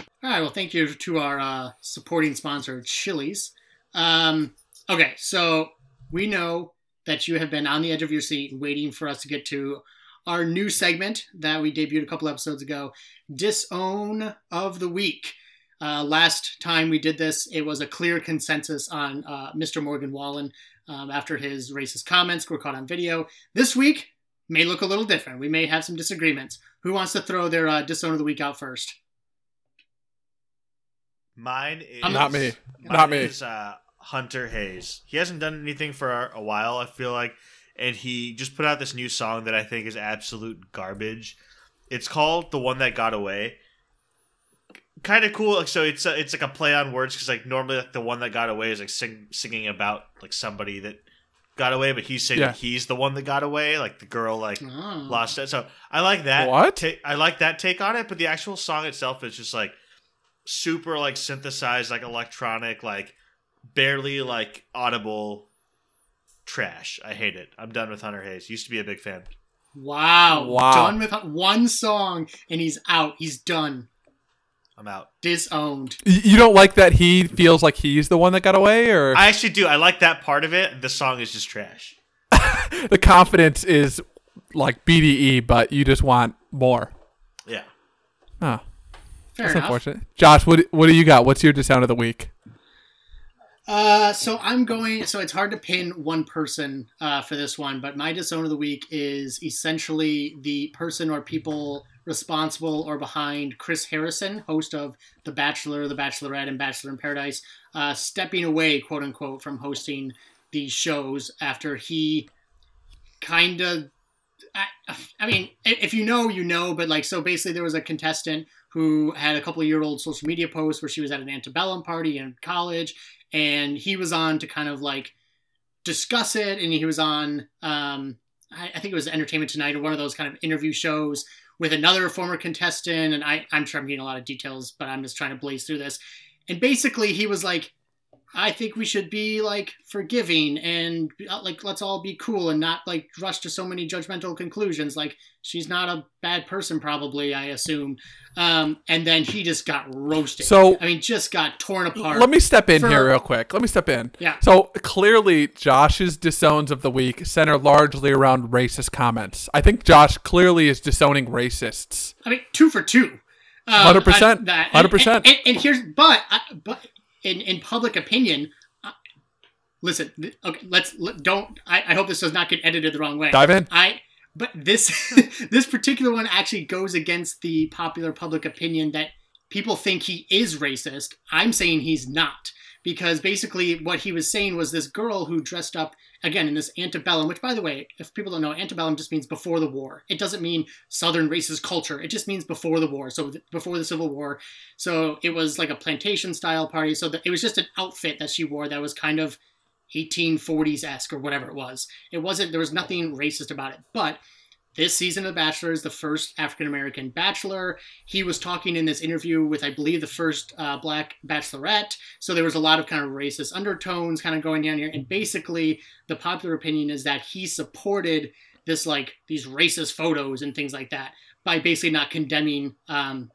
All right, well, thank you to our uh, supporting sponsor, Chili's. Um, okay, so we know that you have been on the edge of your seat waiting for us to get to our new segment that we debuted a couple episodes ago, Disown of the Week. Uh, last time we did this, it was a clear consensus on uh, Mister Morgan Wallen um, after his racist comments were caught on video. This week may look a little different. We may have some disagreements. Who wants to throw their uh, Disown of the Week out first? Mine is... Not me. Mine Not me. Is, uh, Hunter Hayes. He hasn't done anything for a while, I feel like, and he just put out this new song that I think is absolute garbage. It's called The One That Got Away. Kind of cool. Like, so it's a, it's like a play on words, because like normally like the one that got away is like sing, singing about like somebody that got away, but he's saying yeah. he's the one that got away, like the girl like oh. lost it. So I like that. What? Ta- I like that take on it, but the actual song itself is just like super like synthesized, like electronic, like barely like audible trash. I hate it. I'm done with Hunter Hayes. Used to be a big fan. Wow. Wow. Done with one song and he's out. He's done. I'm out. Disowned. You don't like that he feels like he's the one that got away? Or I actually do. I like that part of it. The song is just trash. The confidence is like B D E, but you just want more. Yeah. Oh. Fair That's enough. Unfortunate. Josh, what what do you got? What's your Disown of the Week? Uh, so I'm going... So it's hard to pin one person uh, for this one, but my Disown of the Week is essentially the person or people... responsible or behind Chris Harrison, host of The Bachelor, The Bachelorette, and Bachelor in Paradise, uh, stepping away, quote unquote, from hosting these shows after he kind of, I, I mean, if you know, you know, but like, so basically there was a contestant who had a couple of year old social media posts where she was at an antebellum party in college, and he was on to kind of like discuss it. And he was on, um, I, I think it was Entertainment Tonight or one of those kind of interview shows with another former contestant, and I, I'm sure I'm getting a lot of details, but I'm just trying to blaze through this. And basically, he was like, I think we should be, like, forgiving, and, like, let's all be cool and not, like, rush to so many judgmental conclusions. Like, she's not a bad person, probably, I assume. Um, and then he just got roasted. So I mean, just got torn apart. Let me step in for, here real quick. Let me step in. Yeah. So clearly, Josh's Disowns of the Week center largely around racist comments. I think Josh clearly is disowning racists. I mean, two for two. Um, one hundred percent. I, and, one hundred percent. And, and, and here's, but, I, but, In, in public opinion, uh, listen. Th- okay, let's let, don't. I, I hope this does not get edited the wrong way. Dive in. I but this this particular one actually goes against the popular public opinion that people think he is racist. I'm saying he's not, because basically what he was saying was this girl who dressed up again in this antebellum, which by the way, if people don't know, antebellum just means before the war. It doesn't mean Southern racist culture. It just means before the war. So th- before the Civil War. So it was like a plantation style party. So the, it was just an outfit that she wore that was kind of eighteen forties-esque or whatever it was. It wasn't, there was nothing racist about it, but this season of The Bachelor is the first African-American bachelor. He was talking in this interview with, I believe, the first uh, black bachelorette. So there was a lot of kind of racist undertones kind of going down here. And basically, the popular opinion is that he supported this, like, these racist photos and things like that by basically not condemning um,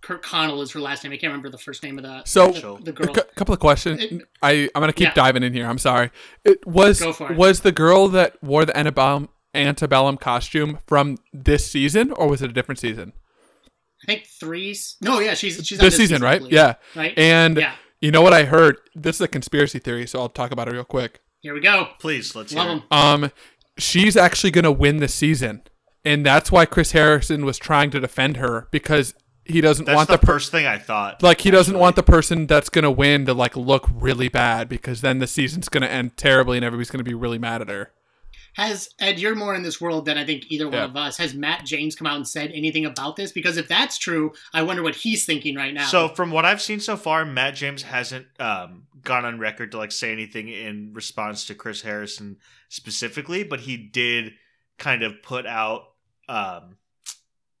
Kirk Connell is her last name. I can't remember the first name of the, so, the, the girl. So, a couple of questions. It, I, I'm going to keep yeah. diving in here. I'm sorry. It was Go for it. Was the girl that wore the antebellum... antebellum costume from this season, or was it a different season? I think three. No, yeah, she's she's on this, this season, season right? Yeah, right. And yeah. you know what I heard? This is a conspiracy theory, so I'll talk about it real quick. Here we go. Please, let's Love hear. It. Um, she's actually going to win this season, and that's why Chris Harrison was trying to defend her, because he doesn't that's want the, the per- first thing I thought. Like he actually. doesn't want the person that's going to win to like look really bad, because then the season's going to end terribly, and everybody's going to be really mad at her. Has, Ed, you're more in this world than I think either one yeah. of us. Has Matt James come out and said anything about this? Because if that's true, I wonder what he's thinking right now. So from what I've seen so far, Matt James hasn't um, gone on record to like say anything in response to Chris Harrison specifically, but he did kind of put out um,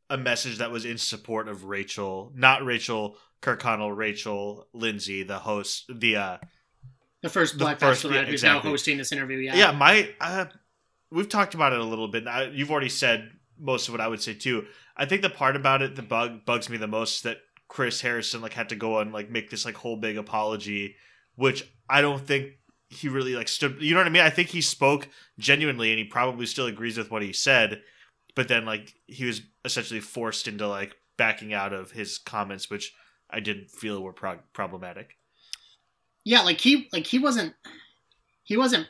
a message that was in support of Rachel, not Rachel Kirk Connell, Rachel Lindsay, the host, the uh, The first Black the first, Bachelorette yeah, exactly. who's now hosting this interview. Yeah, yeah. My, uh, we've talked about it a little bit. I, you've already said most of what I would say too. I think the part about it that bug bugs me the most is that Chris Harrison like had to go and like make this like whole big apology, which I don't think he really like stood. You know what I mean? I think he spoke genuinely, and he probably still agrees with what he said. But then like he was essentially forced into like backing out of his comments, which I didn't feel were pro- problematic. Yeah, like he like he wasn't he wasn't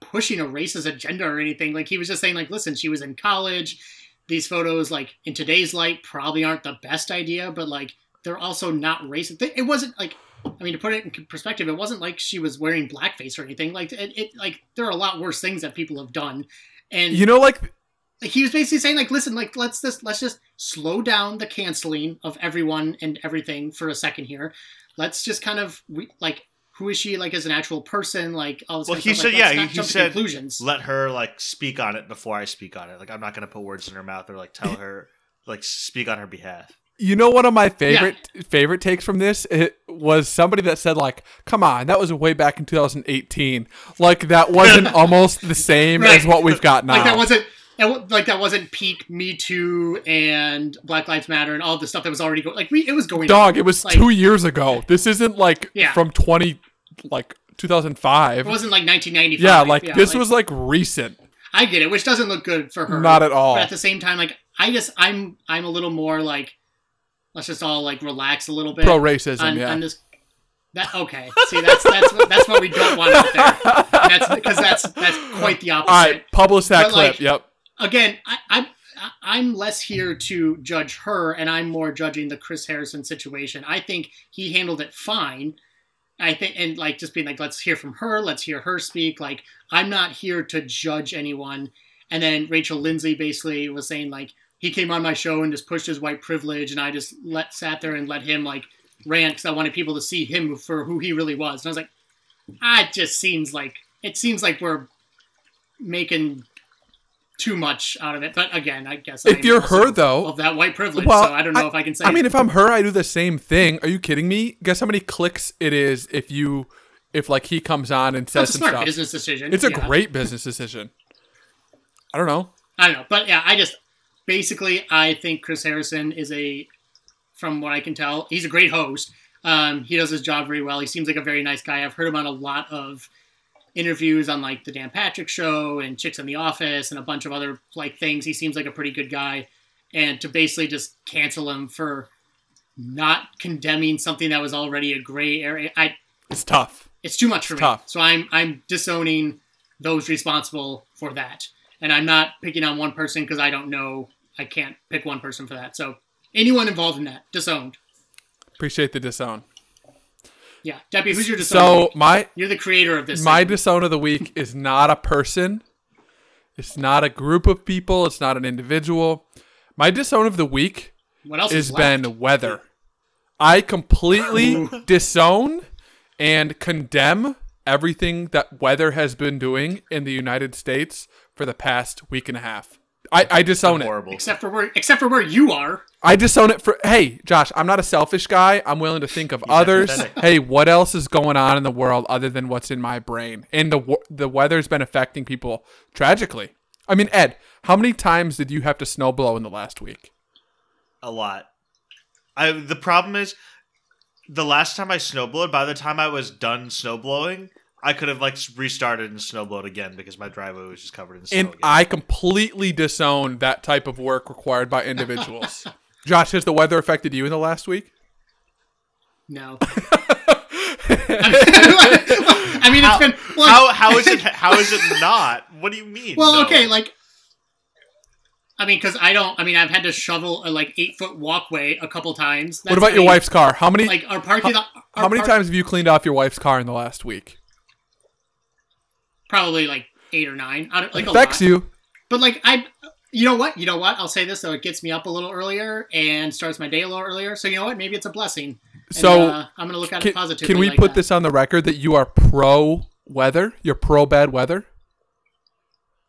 pushing a racist agenda or anything. Like he was just saying like, listen, she was in college. These photos like in today's light probably aren't the best idea, but like they're also not racist. It wasn't like, I mean, to put it in perspective, it wasn't like she was wearing blackface or anything. Like it, it like there are a lot worse things that people have done. And you know, like he was basically saying like, listen, like let's just let's just slow down the canceling of everyone and everything for a second here. Let's just kind of we, like, who is she like as an actual person? Like, all this well, kind of stuff. Said, like, yeah, he said, conclusions. Let her like speak on it before I speak on it. Like, I'm not going to put words in her mouth or like tell her, like speak on her behalf. You know, one of my favorite yeah. favorite takes from this it was somebody that said like, come on, that was way back in two thousand eighteen. Like that wasn't almost the same right. as what we've got now. Like that wasn't. And, like that wasn't peak Me Too and Black Lives Matter and all the stuff that was already going. Like we, it was going. Dog, on. It was like, two years ago. This isn't like yeah. from twenty, like two thousand five. It wasn't like nineteen ninety five. Yeah, like yeah, this like, was like recent. I get it, which doesn't look good for her. Not at all. But at the same time, like I just, I'm, I'm a little more like, let's just all like relax a little bit. Pro racism, on, yeah. On this, that, okay, see that's that's what, that's what we don't want out there. And that's because that's that's quite the opposite. All right, publish that but, clip. Like, yep. Again, I, I, I'm less here to judge her, and I'm more judging the Chris Harrison situation. I think he handled it fine. I think, and like just being like, let's hear from her, let's hear her speak. Like, I'm not here to judge anyone. And then Rachel Lindsay basically was saying like, he came on my show and just pushed his white privilege, and I just let sat there and let him like rant because I wanted people to see him for who he really was. And I was like, ah, it just seems like it seems like we're making too much out of it. But again, I guess if I'm you're her though of that white privilege, well, so I don't know I, if I can say I mean, if I'm her, I do the same thing. Are you kidding me? Guess how many clicks it is if you if like he comes on and says some stuff. It's a smart business decision. It's a yeah. great business decision. I don't know. I don't know. But yeah, I just basically I think Chris Harrison is a from what I can tell, he's a great host. Um, he does his job very well. He seems like a very nice guy. I've heard him on a lot of interviews on like the Dan Patrick Show and Chicks in the Office and a bunch of other like things. He seems like a pretty good guy, and to basically just cancel him for not condemning something that was already a gray area, I it's tough. It's too much for it's me. Tough. So I'm I'm disowning those responsible for that, and I'm not picking on one person because I don't know. I can't pick one person for that. So anyone involved in that, disowned. Appreciate the disown. Yeah, Debbie, who's your disown so of the week? My, You're the creator of this. My segment. Disown of the week is not a person. It's not a group of people. It's not an individual. My disown of the week what else has been weather. I completely disown and condemn everything that weather has been doing in the United States for the past week and a half. I, I disown it. Horrible. Except for where, except for where you are. I disown it for. Hey, Josh, I'm not a selfish guy. I'm willing to think of yeah, others. Pathetic. Hey, what else is going on in the world other than what's in my brain? And the the weather's been affecting people tragically. I mean, Ed, how many times did you have to snow blow in the last week? A lot. I the problem is, the last time I snowblowed, by the time I was done snowblowing, I could have like restarted and snowblowed again because my driveway was just covered in snow. And again. I completely disown that type of work required by individuals. Josh, has the weather affected you in the last week? No. I mean, it's been like, how how is it how is it not? What do you mean? Well, no? okay, like I mean, because I don't. I mean, I've had to shovel a like eight foot walkway a couple times. That's what about your eight, wife's car? How many like our parking? How, our how many park- times have you cleaned off your wife's car in the last week? Probably like eight or nine. I don't, like it affects a lot. You. But like, I, you know what? You know what? I'll say this, though. It gets me up a little earlier and starts my day a little earlier. So you know what? Maybe it's a blessing. And, so uh, I'm going to look at can, it positively. Can we like put that. this on the record that you are pro weather? You're pro bad weather?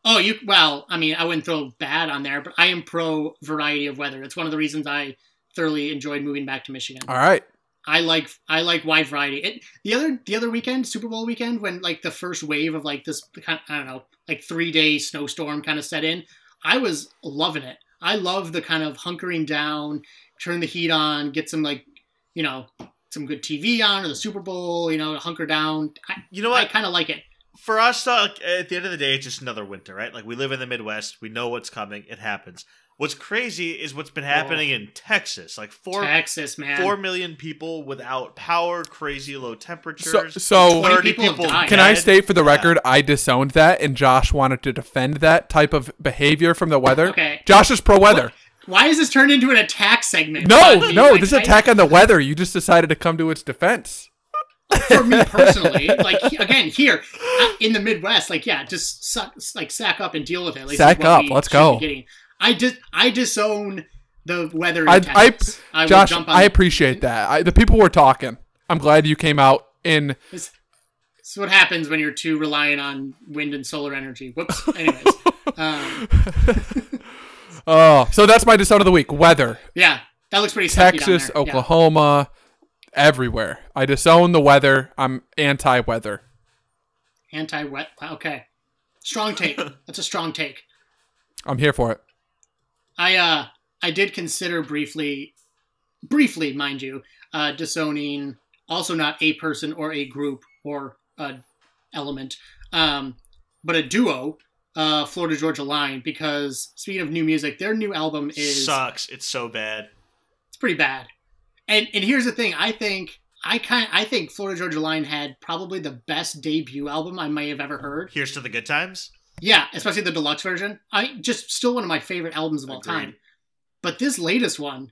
Oh, you, well, I mean, I wouldn't throw bad on there, but I am pro variety of weather. It's one of the reasons I thoroughly enjoyed moving back to Michigan. All right. I like I like wide variety. It, the other the other weekend, Super Bowl weekend, when like the first wave of like this, I don't know, like three day snowstorm kind of set in, I was loving it. I love the kind of hunkering down, turn the heat on, get some like, you know, some good T V on, or the Super Bowl, you know, to hunker down. I, you know what? I kind of like it. For us, uh, at the end of the day, it's just another winter, right? Like, we live in the Midwest. We know what's coming. It happens. What's crazy is what's been happening oh. in Texas. Like, four, Texas, man. four million people without power, crazy low temperatures. So, so thirty people, people died. Can I state for the record, yeah. I disowned that, and Josh wanted to defend that type of behavior from the weather. Okay. Josh is pro-weather. What? Why is this turned into an attack segment? No, no, no like, this is an attack on the weather. You just decided to come to its defense. For me personally, like, again, here in the Midwest, like, yeah, just suck, like sack up and deal with it. Like, sack up. Let's go. I dis- I disown the weather in I, Texas. I, I Josh, jump on I appreciate it. that. I, the people were talking. I'm glad you came out in. This, this is what happens when you're too reliant on wind and solar energy. Whoops. Anyways. um. Oh, so that's my disown of the week. Weather. Yeah, that looks pretty sucky. Texas, down there. Oklahoma. Yeah. Everywhere. I disown the weather. I'm anti-weather. Anti-wet. Okay. Strong take. That's a strong take. I'm here for it. I uh I did consider briefly, briefly, mind you, uh, disowning also not a person or a group or a element, um, but a duo, uh, Florida Georgia Line, because speaking of new music, their new album is sucks. It's so bad. It's pretty bad. And and here's the thing, I think I kind I think Florida Georgia Line had probably the best debut album I may have ever heard. Here's to the Good Times. Yeah, especially the deluxe version. I just still one of my favorite albums of all Agreed. time. But this latest one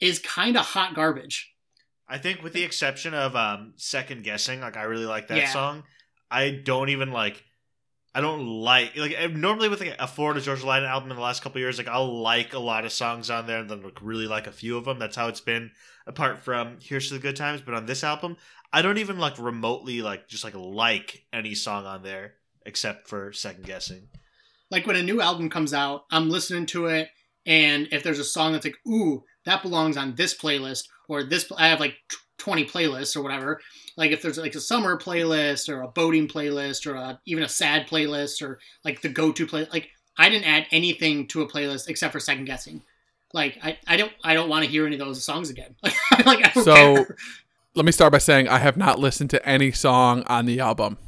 is kind of hot garbage. I think with the exception of um, Second Guessing, like I really like that yeah. song. I don't even like. I don't like like normally with like a Florida Georgia Line album in the last couple of years, like I'll like a lot of songs on there and then like really like a few of them. That's how it's been. Apart from Here's to the Good Times, but on this album, I don't even like remotely like just like like any song on there except for Second Guessing. Like when a new album comes out, I'm listening to it, and if there's a song that's like, ooh, that belongs on this playlist or this, I have like twenty playlists or whatever. Like if there's like a summer playlist or a boating playlist or a, even a sad playlist or like the go-to play, like I didn't add anything to a playlist except for Second Guessing. Like I, I don't, I don't want to hear any of those songs again. like I don't So care. Let me start by saying I have not listened to any song on the album,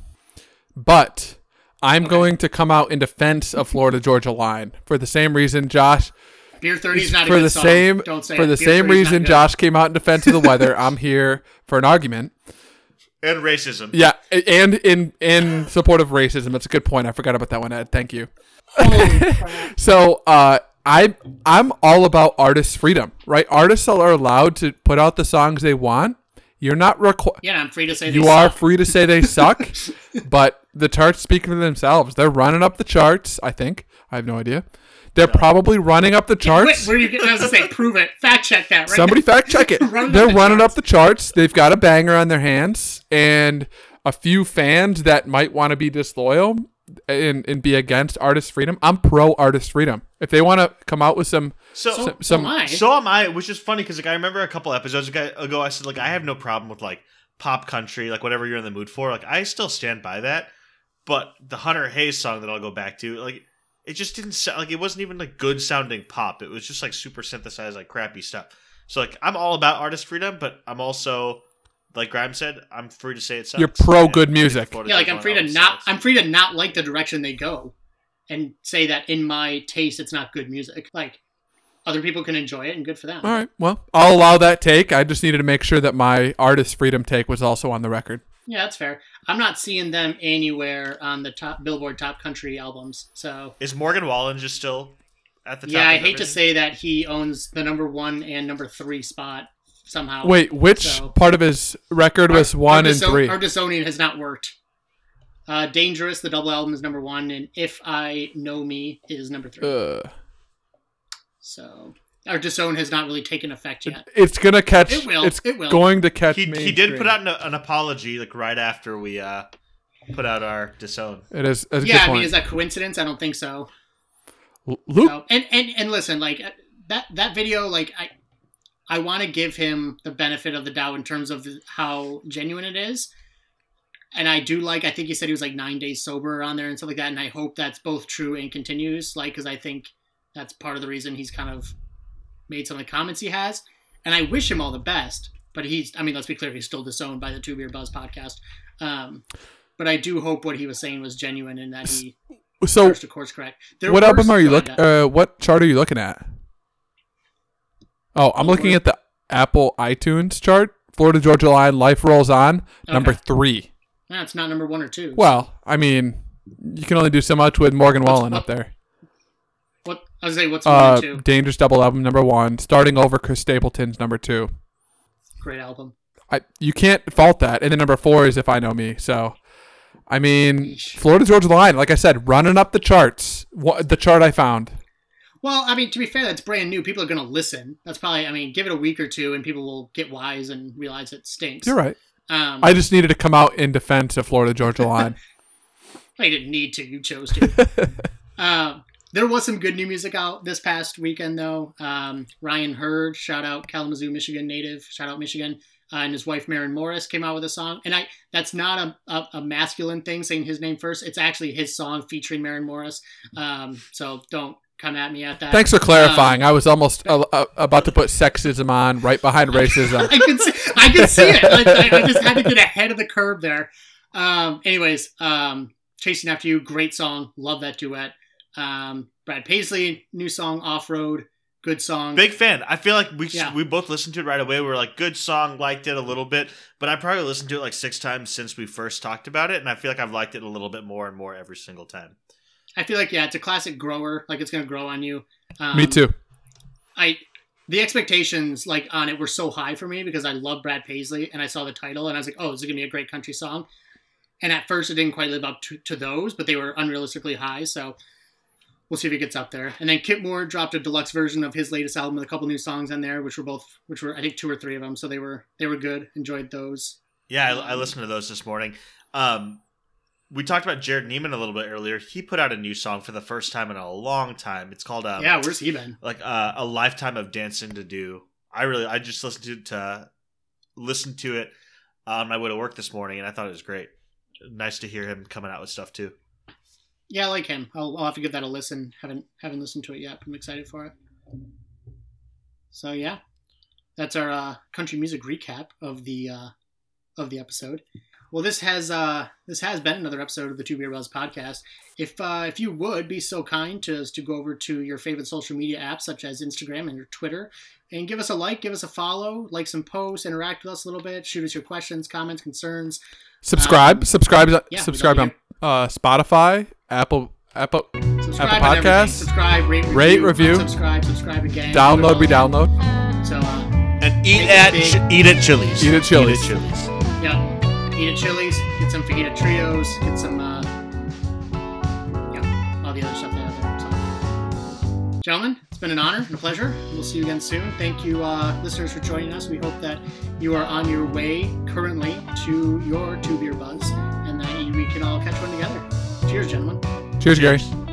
but I'm okay. going to come out in defense of Florida Georgia Line for the same reason, Josh. Beer thirty is not a for good the song. Same Don't say for it. The Beer same reason Josh came out in defense of the weather. I'm here for an argument and racism. Yeah, and in in support of racism. That's a good point. I forgot about that one, Ed. Thank you. So uh, I I'm all about artists' freedom, right? Artists are allowed to put out the songs they want. You're not required. Yeah, I'm free to say. You they are suck. free to say they suck, but the charts speak for themselves. They're running up the charts. I think. I have no idea. They're probably running up the charts. Wait, where are you getting? I was going to say, prove it. Fact check that. Right Somebody now. fact check it. Run They're up the running charts. up the charts. They've got a banger on their hands. And a few fans that might want to be disloyal and, and be against artist freedom. I'm pro artist freedom. If they want to come out with some... So, some, so, some, am, I. so am I. Which is funny because like I remember a couple episodes ago, I said, like, I have no problem with like pop country, like whatever you're in the mood for. Like I still stand by that. But the Hunter Hayes song that I'll go back to, like... It just didn't sound like it wasn't even like good sounding pop. It was just like super synthesized, like crappy stuff. So like I'm all about artist freedom, but I'm also like Grime said, I'm free to say it sucks. You're pro good music. Yeah, like I'm free to not I'm free to not like the direction they go and say that in my taste it's not good music. Like other people can enjoy it and good for them. All right. Well, I'll allow that take. I just needed to make sure that my artist freedom take was also on the record. Yeah, that's fair. I'm not seeing them anywhere on the top Billboard Top Country albums. So is Morgan Wallen just still at the top? Yeah, I hate to say that he owns the number one and number three spot somehow. Wait, which so, part of his record was our, one our disown, and three? Our disowning has not worked. Uh, Dangerous, the double album, is number one, and If I Know Me is number three. Uh. So. Our disown has not really taken effect yet. It's gonna catch. It will. It's it will. going to catch. He, he did put out an, an apology, like right after we uh, put out our disown. It is. That's yeah, a good point. I mean, is that coincidence? I don't think so. Luke, so, and, and and listen, like that that video, like I, I want to give him the benefit of the doubt in terms of how genuine it is. And I do like, I think he said he was like nine days sober on there and stuff like that. And I hope that's both true and continues. Like, because I think that's part of the reason he's kind of made some of the comments he has. And I wish him all the best. But he's, I mean, let's be clear, he's still disowned by the Two Beer Buzz podcast. Um, but I do hope what he was saying was genuine and that he so of course correct. There what album are you looking? Uh, what chart are you looking at? Oh, I'm looking at the Apple iTunes chart. Florida Georgia Line, Life Rolls On, okay. Number three. No, it's not number one or two. Well, I mean, you can only do so much with Morgan Wallen what, up there. What I was saying, what's uh, one two? Dangerous double album number one. Starting Over, Chris Stapleton's number two. Great album. I you can't fault that. And then number four is If I Know Me. So, I mean, Eesh. Florida Georgia Line, like I said, running up the charts. What the chart I found. Well, I mean, to be fair, that's brand new. People are going to listen. That's probably, I mean, give it a week or two, and people will get wise and realize it stinks. You're right. Um, I just needed to come out in defense of Florida Georgia Line. I didn't need to. You chose to. uh, there was some good new music out this past weekend, though. Um, Ryan Hurd, shout out Kalamazoo, Michigan native, shout out Michigan, uh, and his wife Maren Morris came out with a song. And I that's not a, a, a masculine thing, saying his name first. It's actually his song featuring Maren Morris. Um, so don't come at me at that. Thanks for clarifying. Um, I was almost uh, uh, about to put sexism on right behind racism. I could see, I could see it. I, I just had to get ahead of the curve there. Um, anyways, um, Chasing After You, great song. Love that duet. Um, Brad Paisley, new song, Off-Road. Good song. Big fan. I feel like we yeah. we both listened to it right away. We were like, good song, liked it a little bit. But I probably listened to it like six times since we first talked about it. And I feel like I've liked it a little bit more and more every single time. I feel like, yeah, it's a classic grower. Like, it's going to grow on you. Um, me too. I The expectations, like, on it were so high for me because I love Brad Paisley, and I saw the title, and I was like, oh, this is going to be a great country song. And at first, it didn't quite live up to, to those, but they were unrealistically high, so we'll see if it gets up there. And then Kip Moore dropped a deluxe version of his latest album with a couple new songs on there, which were both, which were, I think, two or three of them, so they were they were good. Enjoyed those. Yeah, I, I listened to those this morning. Um We talked about Jerrod Niemann a little bit earlier. He put out a new song for the first time in a long time. It's called um, yeah. Where's he been? Like uh, a lifetime of dancing to do. I really, I just listened to to uh, listened to it on my way to work this morning, and I thought it was great. Nice to hear him coming out with stuff too. Yeah, I like him. I'll, I'll have to give that a listen. Haven't haven't listened to it yet, but I'm excited for it. So yeah, that's our uh, country music recap of the uh, of the episode. Well, this has uh, this has been another episode of the Two Beer Buzz podcast. If uh, if you would be so kind to to go over to your favorite social media apps such as Instagram and your Twitter, and give us a like, give us a follow, like some posts, interact with us a little bit, shoot us your questions, comments, concerns. Subscribe, um, subscribe, yeah, subscribe on uh, Spotify, Apple, Apple, subscribe Apple Podcasts. Subscribe, rate, review, rate, review, subscribe, subscribe again. Download, re-download. So uh, and eat at ch- eat at Chili's. Eat at Chili's. Eat at Chili's. Yeah. Eat at Chili's, get some fajita trios, get some, uh, yeah, all the other stuff they have there. So, gentlemen, it's been an honor and a pleasure. We'll see you again soon. Thank you, uh, listeners, for joining us. We hope that you are on your way currently to your Two Beer Buzz and that we can all catch one together. Cheers, gentlemen. Cheers, Gary.